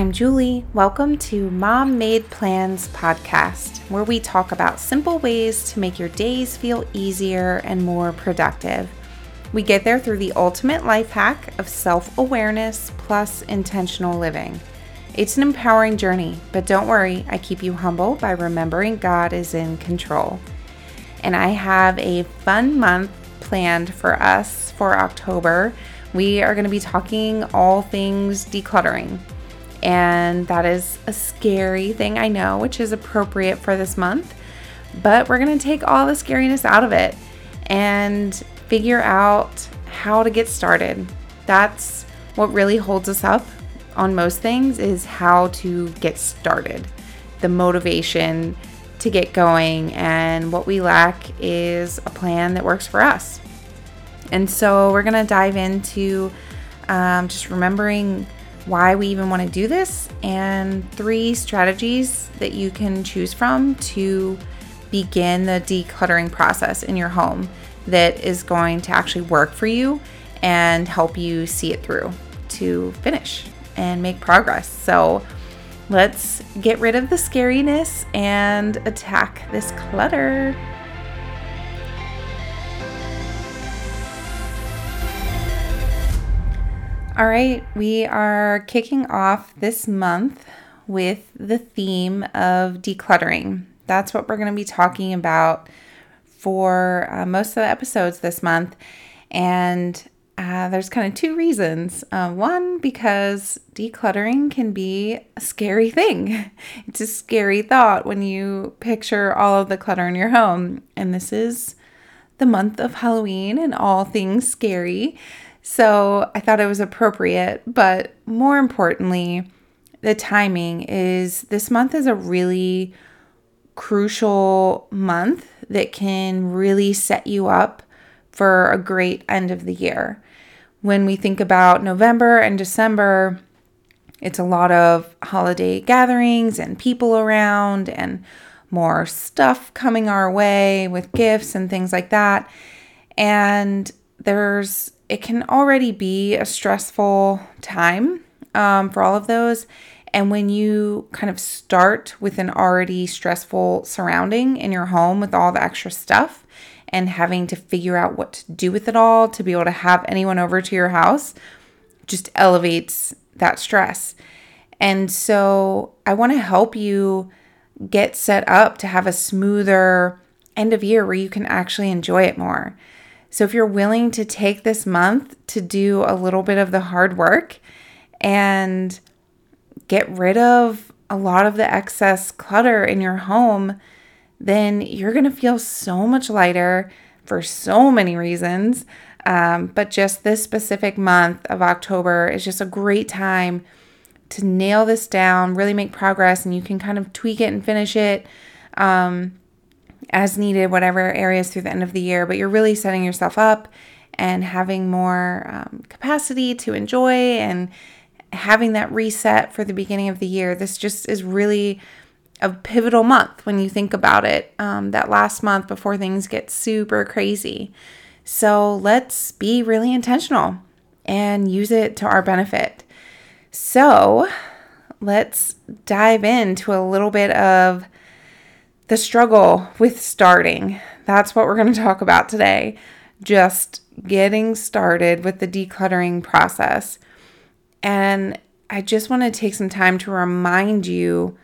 I'm Julie. Welcome to Mom Made Plans podcast, where we talk about simple ways to make your days feel easier and more productive. We get there through the ultimate life hack of self-awareness plus intentional living. It's an empowering journey, but don't worry, I keep you humble by remembering God is in control. And I have a fun month planned for us for October. We are going to be talking all things decluttering. And that is a scary thing, I know, which is appropriate for this month. But we're going to take all the scariness out of it and figure out how to get started. That's what really holds us up on most things, is how to get started. The motivation to get going, and what we lack is a plan that works for us. And so we're going to dive into just remembering why we even want to do this, and 3 strategies that you can choose from to begin the decluttering process in your home that is going to actually work for you and help you see it through to finish and make progress. So let's get rid of the scariness and attack this clutter. All right, we are kicking off this month with the theme of decluttering. That's what we're going to be talking about for most of the episodes this month. And there's kind of 2 reasons. One, because decluttering can be a scary thing. It's a scary thought when you picture all of the clutter in your home. And this is the month of Halloween and all things scary. So I thought it was appropriate, but more importantly, the timing is this month is a really crucial month that can really set you up for a great end of the year. When we think about November and December, it's a lot of holiday gatherings and people around and more stuff coming our way with gifts and things like that. And it can already be a stressful time for all of those. And when you kind of start with an already stressful surrounding in your home with all the extra stuff and having to figure out what to do with it all to be able to have anyone over to your house, just elevates that stress. And so I want to help you get set up to have a smoother end of year where you can actually enjoy it more. So if you're willing to take this month to do a little bit of the hard work and get rid of a lot of the excess clutter in your home, then you're going to feel so much lighter for so many reasons. But just this specific month of October is just a great time to nail this down, really make progress, and you can kind of tweak it and finish it as needed, whatever areas through the end of the year, but you're really setting yourself up and having more capacity to enjoy and having that reset for the beginning of the year. This just is really a pivotal month when you think about it, that last month before things get super crazy. So let's be really intentional and use it to our benefit. So let's dive into a little bit of the struggle with starting. That's what we're going to talk about today. Just getting started with the decluttering process. And I just want to take some time to remind you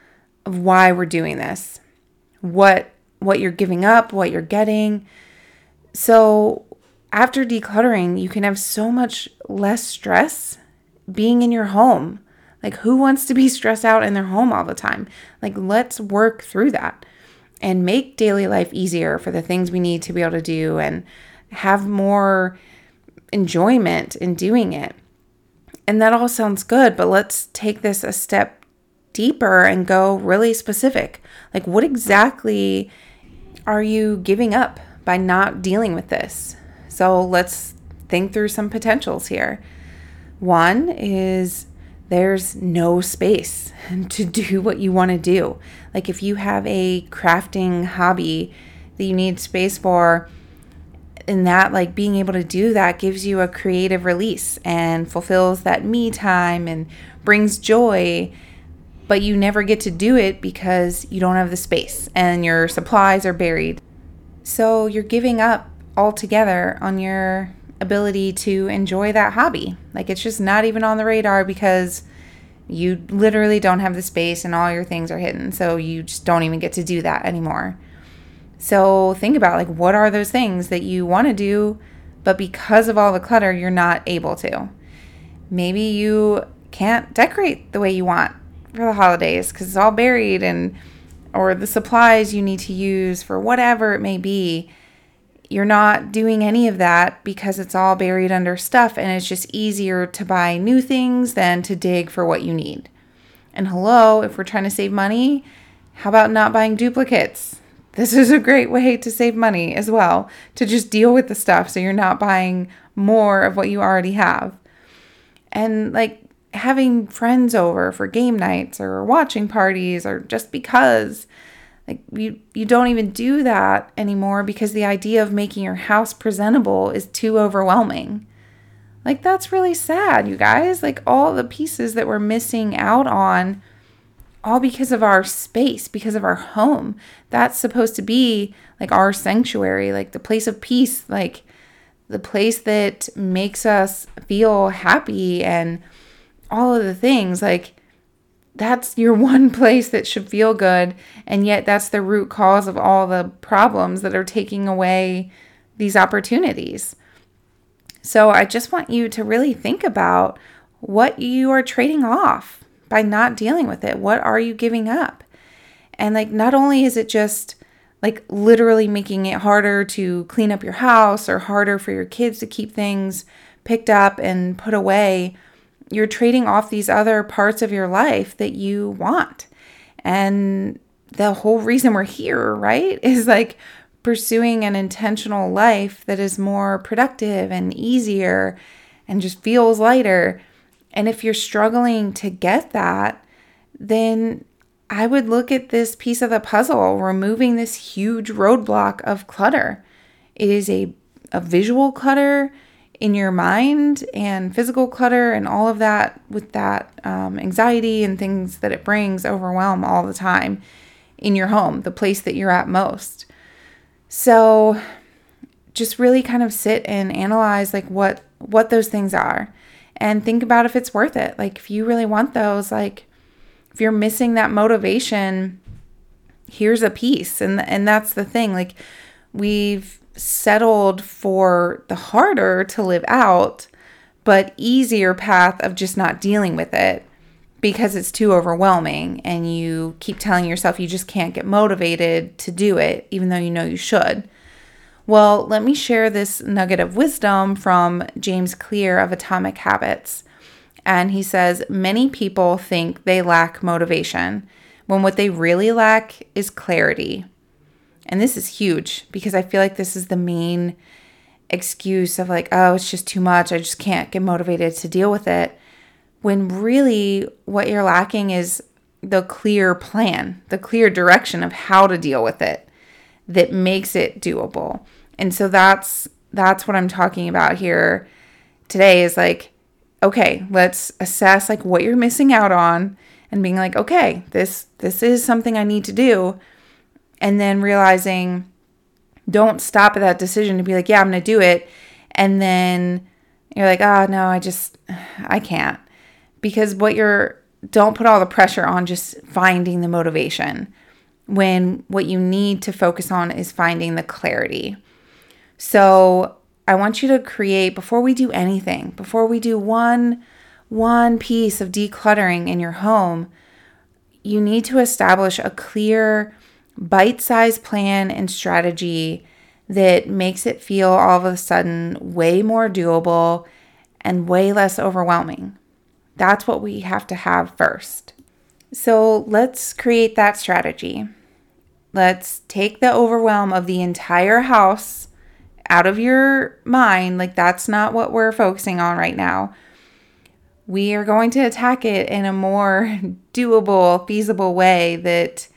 of why we're doing this, what you're giving up, what you're getting. So after decluttering, you can have so much less stress being in your home. Like, who wants to be stressed out in their home all the time? Like, let's work through that and make daily life easier for the things we need to be able to do and have more enjoyment in doing it. And that all sounds good, but let's take this a step deeper and go really specific. Like, what exactly are you giving up by not dealing with this? So let's think through some potentials here. One is there's no space to do what you want to do. Like, if you have a crafting hobby that you need space for, And that, like, being able to do that gives you a creative release and fulfills that me time and brings joy, but you never get to do it because you don't have the space and your supplies are buried. So you're giving up altogether on your ability to enjoy that hobby. Like, it's just not even on the radar because you literally don't have the space and all your things are hidden. So you just don't even get to do that anymore. So think about, like, what are those things that you want to do, but because of all the clutter, you're not able to. Maybe you can't decorate the way you want for the holidays because it's all buried, or the supplies you need to use for whatever it may be. You're not doing any of that because it's all buried under stuff, and it's just easier to buy new things than to dig for what you need. And hello, if we're trying to save money, how about not buying duplicates? This is a great way to save money as well, to just deal with the stuff so you're not buying more of what you already have. And, like, having friends over for game nights or watching parties or just because, like, you don't even do that anymore because the idea of making your house presentable is too overwhelming. Like, that's really sad, you guys. Like, all the pieces that we're missing out on, all because of our space, because of our home. That's supposed to be, like, our sanctuary, like the place of peace, like the place that makes us feel happy and all of the things. Like, that's your one place that should feel good. And yet that's the root cause of all the problems that are taking away these opportunities. So I just want you to really think about what you are trading off by not dealing with it. What are you giving up? And, like, not only is it just, like, literally making it harder to clean up your house or harder for your kids to keep things picked up and put away, you're trading off these other parts of your life that you want. And the whole reason we're here, right, is, like, pursuing an intentional life that is more productive and easier and just feels lighter. And if you're struggling to get that, then I would look at this piece of the puzzle, removing this huge roadblock of clutter. It is a visual clutter in your mind and physical clutter and all of that, with that anxiety and things that it brings, overwhelm all the time in your home, the place that you're at most. So just really kind of sit and analyze, like, what those things are. And think about if it's worth it. Like, if you really want those, like, if you're missing that motivation, here's a piece. And that's the thing. Like, we've settled for the harder to live out, but easier path of just not dealing with it because it's too overwhelming. And you keep telling yourself you just can't get motivated to do it, even though you know you should. Well, let me share this nugget of wisdom from James Clear of Atomic Habits. And he says, many people think they lack motivation when what they really lack is clarity. And this is huge because I feel like this is the main excuse of, like, oh, it's just too much. I just can't get motivated to deal with it. When really what you're lacking is the clear plan, the clear direction of how to deal with it that makes it doable. And so that's what I'm talking about here today is, like, okay, let's assess, like, what you're missing out on and being like, okay, this is something I need to do. And then realizing, don't stop at that decision to be like, yeah, I'm going to do it. And then you're like, oh no, I can't. Because don't put all the pressure on just finding the motivation when what you need to focus on is finding the clarity. So I want you to create, before we do anything, before we do one piece of decluttering in your home, you need to establish a clear bite-sized plan and strategy that makes it feel all of a sudden way more doable and way less overwhelming. That's what we have to have first. So let's create that strategy. Let's take the overwhelm of the entire house out of your mind. Like, that's not what we're focusing on right now. We are going to attack it in a more doable, feasible way that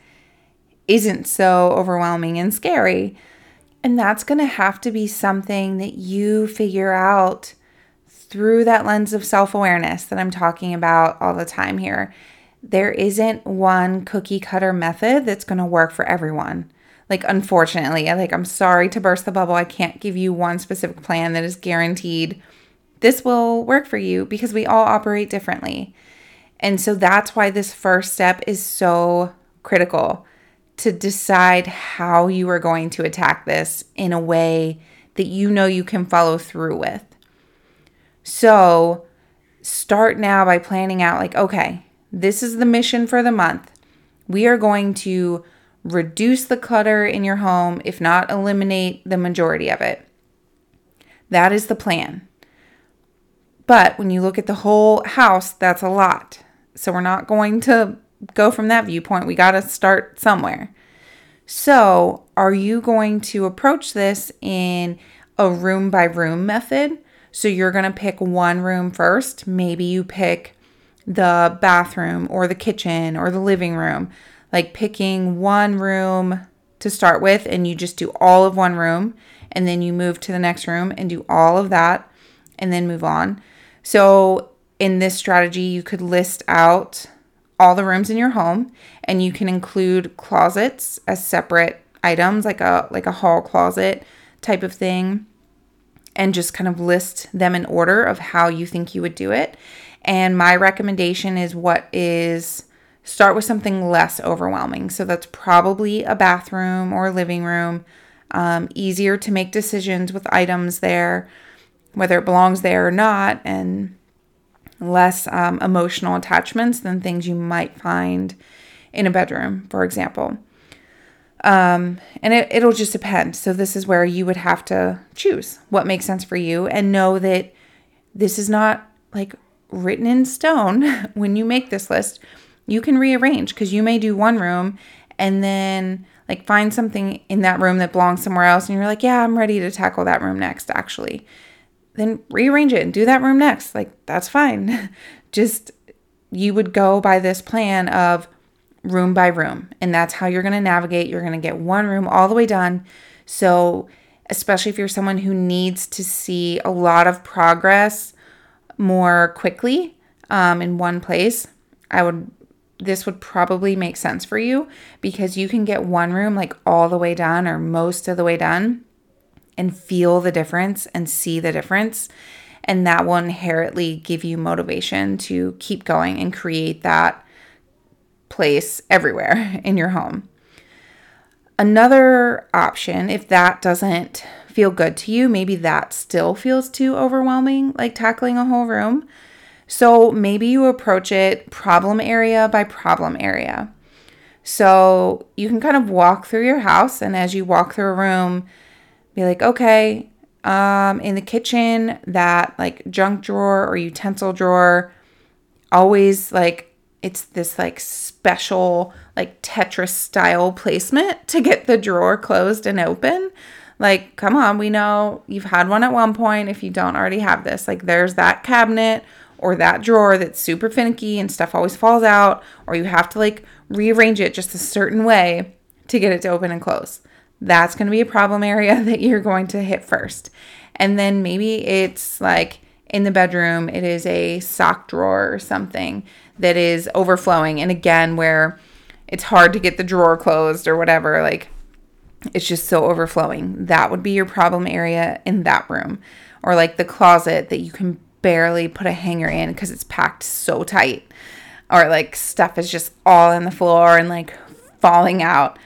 isn't so overwhelming and scary. And that's going to have to be something that you figure out through that lens of self-awareness that I'm talking about all the time here. There isn't one cookie cutter method that's going to work for everyone. Unfortunately, I'm sorry to burst the bubble. I can't give you one specific plan that is guaranteed this will work for you, because we all operate differently. And so that's why this first step is so critical, to decide how you are going to attack this in a way that you know you can follow through with. So start now by planning out okay, this is the mission for the month. We are going to reduce the clutter in your home, if not eliminate the majority of it. That is the plan. But when you look at the whole house, that's a lot. So we're not going to go from that viewpoint. We got to start somewhere. So are you going to approach this in a room by room method? So you're going to pick one room first. Maybe you pick the bathroom or the kitchen or the living room, picking one room to start with, and you just do all of one room, and then you move to the next room and do all of that, and then move on. So in this strategy, you could list out all the rooms in your home, and you can include closets as separate items, like a hall closet type of thing, and just kind of list them in order of how you think you would do it. And my recommendation is start with something less overwhelming. So that's probably a bathroom or a living room. Easier to make decisions with items there, whether it belongs there or not, and less emotional attachments than things you might find in a bedroom, for example. And it'll just depend. So this is where you would have to choose what makes sense for you, and know that this is not written in stone when you make this list. You can rearrange, because you may do one room and then find something in that room that belongs somewhere else, and you're yeah, I'm ready to tackle that room next, actually. Then rearrange it and do that room next. That's fine. Just, you would go by this plan of room by room, and that's how you're going to navigate. You're going to get one room all the way done. So especially if you're someone who needs to see a lot of progress more quickly in one place, this would probably make sense for you, because you can get one room all the way done, or most of the way done, and feel the difference and see the difference. And that will inherently give you motivation to keep going and create that place everywhere in your home. Another option, if that doesn't feel good to you, maybe that still feels too overwhelming, tackling a whole room. So maybe you approach it problem area by problem area. So you can kind of walk through your house, and as you walk through a room, be okay, in the kitchen, that junk drawer or utensil drawer, always it's this special Tetris style placement to get the drawer closed and open. Come on, we know you've had one at one point. If you don't already have this, there's that cabinet or that drawer that's super finicky and stuff always falls out, or you have to rearrange it just a certain way to get it to open and close. That's going to be a problem area that you're going to hit first. And then maybe it's in the bedroom, it is a sock drawer or something that is overflowing. And again, where it's hard to get the drawer closed or whatever, it's just so overflowing. That would be your problem area in that room. Or the closet that you can barely put a hanger in because it's packed so tight, or stuff is just all in the floor and falling out.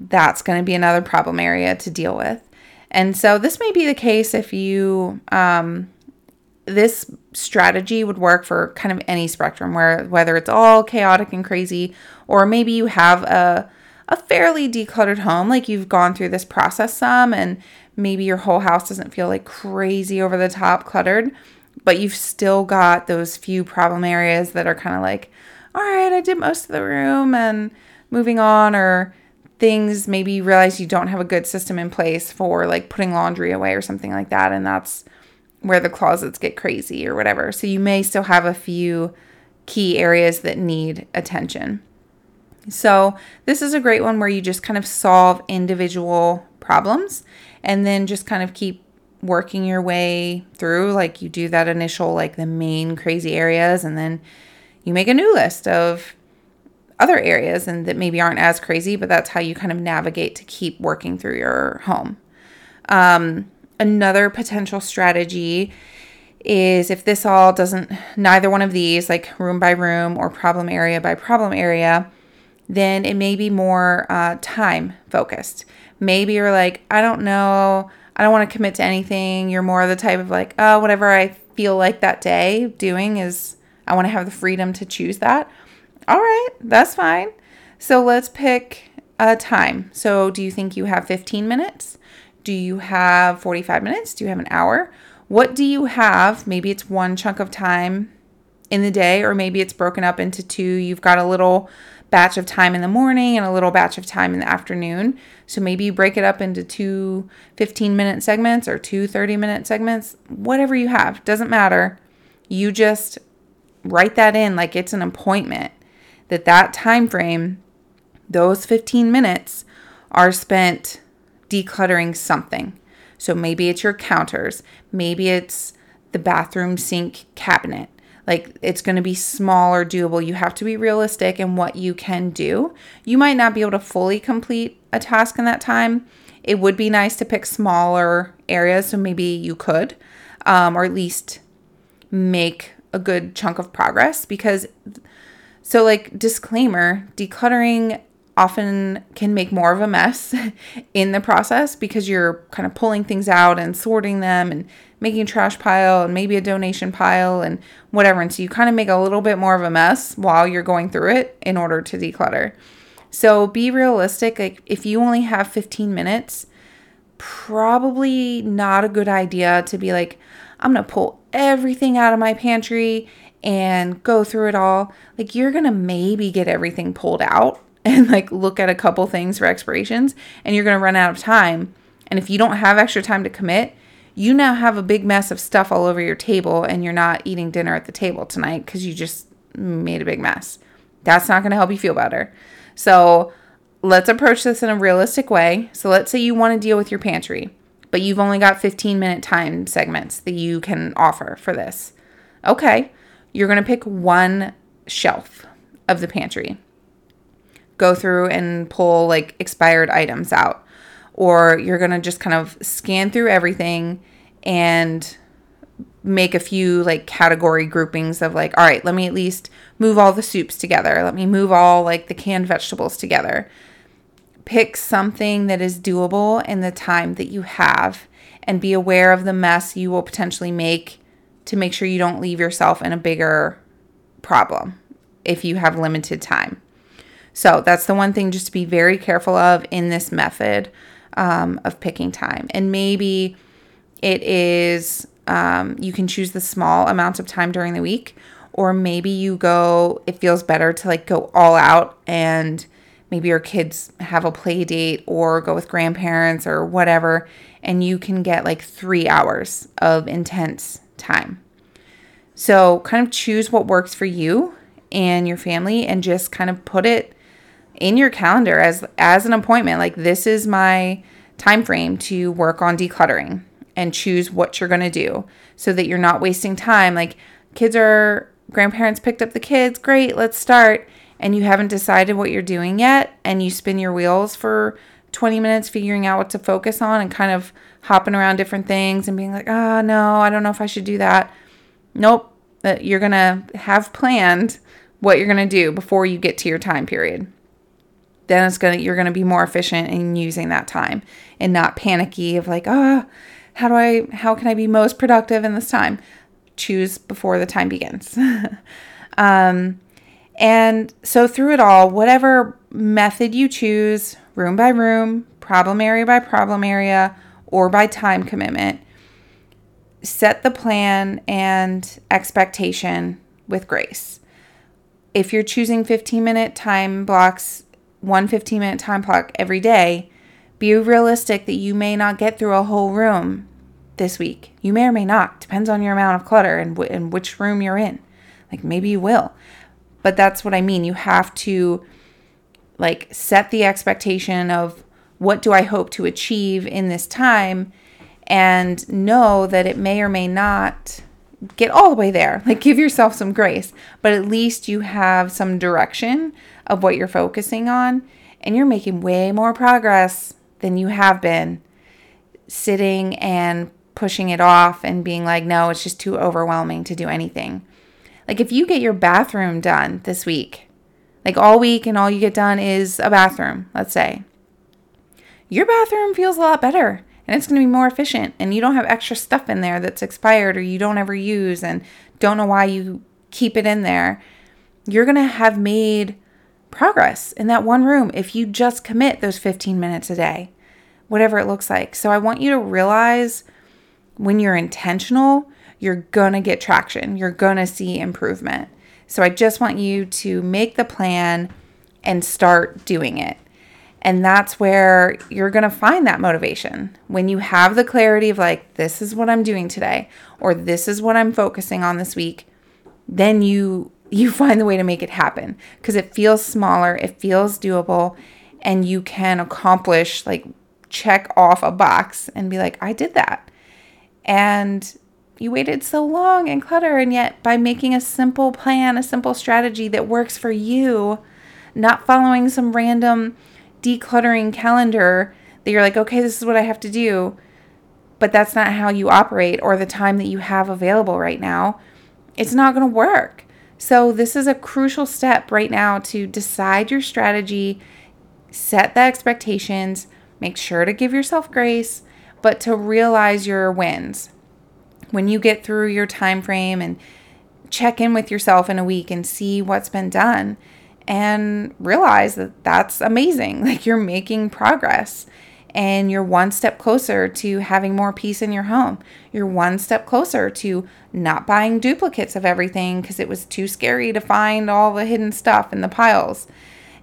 That's going to be another problem area to deal with. And so this may be the case if you this strategy would work for kind of any spectrum, whether it's all chaotic and crazy, or maybe you have a fairly decluttered home, you've gone through this process some, and maybe your whole house doesn't feel crazy over the top cluttered, but you've still got those few problem areas that are kind of all right, I did most of the room and moving on, or things maybe you realize you don't have a good system in place for putting laundry away or something like that. And that's where the closets get crazy or whatever. So you may still have a few key areas that need attention. So this is a great one where you just kind of solve individual problems, and then just kind of keep working your way through. Like, you do that initial, like, the main crazy areas, and then you make a new list of other areas and that maybe aren't as crazy, but that's how you kind of navigate to keep working through your home. Another potential strategy is, if this all doesn't, neither one of these, like room by room or problem area by problem area, then it may be more time focused. Maybe you're like, I don't know, I don't want to commit to anything. You're more the type of like, oh, whatever I feel like that day doing is, I want to have the freedom to choose that. All right, that's fine. So let's pick a time. So do you think you have 15 minutes? Do you have 45 minutes? Do you have an hour? What do you have? Maybe it's one chunk of time in the day, or maybe it's broken up into two. You've got a little batch of time in the morning and a little batch of time in the afternoon. So maybe you break it up into two 15-minute segments or two 30-minute segments, whatever you have, doesn't matter. You just write that in like it's an appointment, that time frame, those 15 minutes are spent decluttering something. So maybe it's your counters, maybe it's the bathroom sink cabinet. Like, it's going to be smaller, doable. You have to be realistic in what you can do. You might not be able to fully complete a task in that time. It would be nice to pick smaller areas, so maybe you could, or at least make a good chunk of progress, because, so like, disclaimer, decluttering often can make more of a mess in the process, because you're kind of pulling things out and sorting them and making a trash pile and maybe a donation pile and whatever. And so you kind of make a little bit more of a mess while you're going through it in order to declutter. So be realistic. Like, if you only have 15 minutes, probably not a good idea to be like, I'm going to pull everything out of my pantry and go through it all. Like, you're going to maybe get everything pulled out and like look at a couple things for expirations, and you're going to run out of time. And if you don't have extra time to commit, you now have a big mess of stuff all over your table, and you're not eating dinner at the table tonight because you just made a big mess. That's not going to help you feel better. So let's approach this in a realistic way. So let's say you want to deal with your pantry, but you've only got 15-minute time segments that you can offer for this. Okay, you're going to pick one shelf of the pantry. Go through and pull like expired items out, or you're going to just kind of scan through everything and make a few like category groupings of like, all right, let me at least move all the soups together. Let me move all like the canned vegetables together. Pick something that is doable in the time that you have, and be aware of the mess you will potentially make to make sure you don't leave yourself in a bigger problem if you have limited time. So that's the one thing just to be very careful of in this method of picking time. And maybe it is, you can choose the small amounts of time during the week, or maybe you go, it feels better to like go all out, and maybe your kids have a play date or go with grandparents or whatever, and you can get like 3 hours of intense time. So kind of choose what works for you and your family, and just kind of put it in your calendar as an appointment. Like, this is my time frame to work on decluttering, and choose what you're going to do so that you're not wasting time. Like, grandparents picked up the kids. Great, let's start. And you haven't decided what you're doing yet, and you spin your wheels for 20 minutes figuring out what to focus on, and kind of hopping around different things and being like, oh, no, I don't know if I should do that. Nope. You're going to have planned what you're going to do before you get to your time period. Then you're going to be more efficient in using that time, and not panicky of like, oh, how can I be most productive in this time? Choose before the time begins. And so through it all, whatever method you choose, room by room, problem area by problem area, or by time commitment, set the plan and expectation with grace. If you're choosing 15-minute time blocks, one 15-minute time block every day, be realistic that you may not get through a whole room this week. You may or may not. Depends on your amount of clutter and which room you're in. Like, maybe you will. But that's what I mean. You have to like set the expectation of what do I hope to achieve in this time, and know that it may or may not get all the way there. Like, give yourself some grace, but at least you have some direction of what you're focusing on, and you're making way more progress than you have been sitting and pushing it off and being like, no, it's just too overwhelming to do anything. Like, if you get your bathroom done this week, like all week, and all you get done is a bathroom, let's say, your bathroom feels a lot better and it's going to be more efficient, and you don't have extra stuff in there that's expired or you don't ever use and don't know why you keep it in there. You're going to have made progress in that one room if you just commit those 15 minutes a day, whatever it looks like. So I want you to realize when you're intentional, you're going to get traction. You're going to see improvement. So I just want you to make the plan and start doing it. And that's where you're going to find that motivation. When you have the clarity of like, this is what I'm doing today, or this is what I'm focusing on this week, then you find the way to make it happen, because it feels smaller, it feels doable, and you can accomplish, like, check off a box and be like, I did that. And you waited so long and clutter, and yet by making a simple plan, a simple strategy that works for you, not following some random decluttering calendar that you're like, okay, this is what I have to do, but that's not how you operate or the time that you have available right now, it's not going to work. So this is a crucial step right now to decide your strategy, set the expectations, make sure to give yourself grace, but to realize your wins. When you get through your time frame, and check in with yourself in a week and see what's been done, and realize that that's amazing. Like, you're making progress, and you're one step closer to having more peace in your home. You're one step closer to not buying duplicates of everything because it was too scary to find all the hidden stuff in the piles.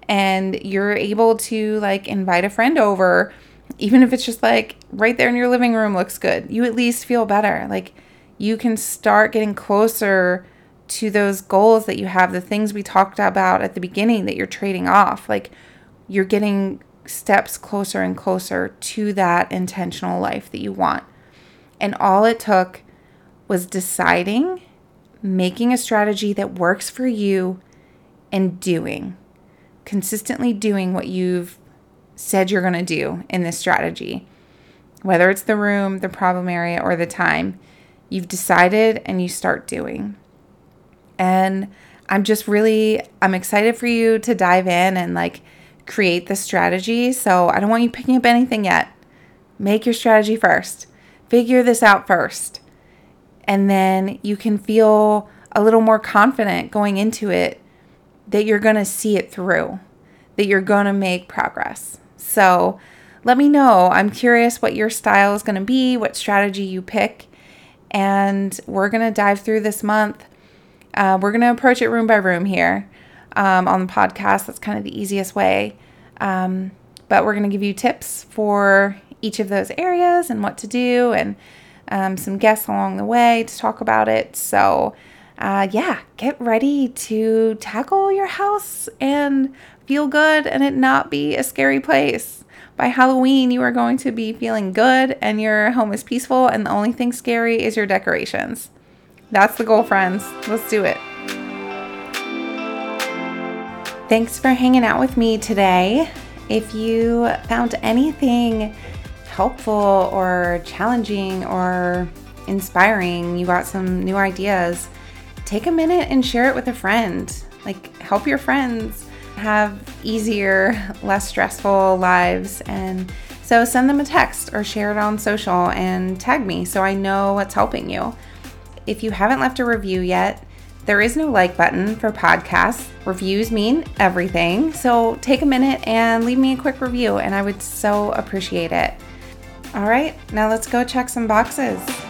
And you're able to, like, invite a friend over, even if it's just like right there in your living room looks good. You at least feel better. Like, you can start getting closer to those goals that you have, the things we talked about at the beginning that you're trading off. Like, you're getting steps closer and closer to that intentional life that you want. And all it took was deciding, making a strategy that works for you, and doing. Consistently doing what you've said you're going to do in this strategy. Whether it's the room, the problem area, or the time, you've decided and you start doing. And I'm excited for you to dive in and, like, create the strategy. So I don't want you picking up anything yet. Make your strategy first. Figure this out first. And then you can feel a little more confident going into it that you're going to see it through, that you're going to make progress. So let me know. I'm curious what your style is going to be, what strategy you pick. And we're going to dive through this month. We're going to approach it room by room here on the podcast. That's kind of the easiest way. But we're going to give you tips for each of those areas and what to do, and some guests along the way to talk about it. So get ready to tackle your house and feel good and it not be a scary place. By Halloween, you are going to be feeling good and your home is peaceful, and the only thing scary is your decorations. That's the goal, friends. Let's do it. Thanks for hanging out with me today. If you found anything helpful or challenging or inspiring, you got some new ideas, take a minute and share it with a friend. Like, help your friends have easier, less stressful lives. And so send them a text or share it on social and tag me so I know what's helping you. If you haven't left a review yet, there is no like button for podcasts. Reviews mean everything. So take a minute and leave me a quick review, and I would so appreciate it. All right, now let's go check some boxes.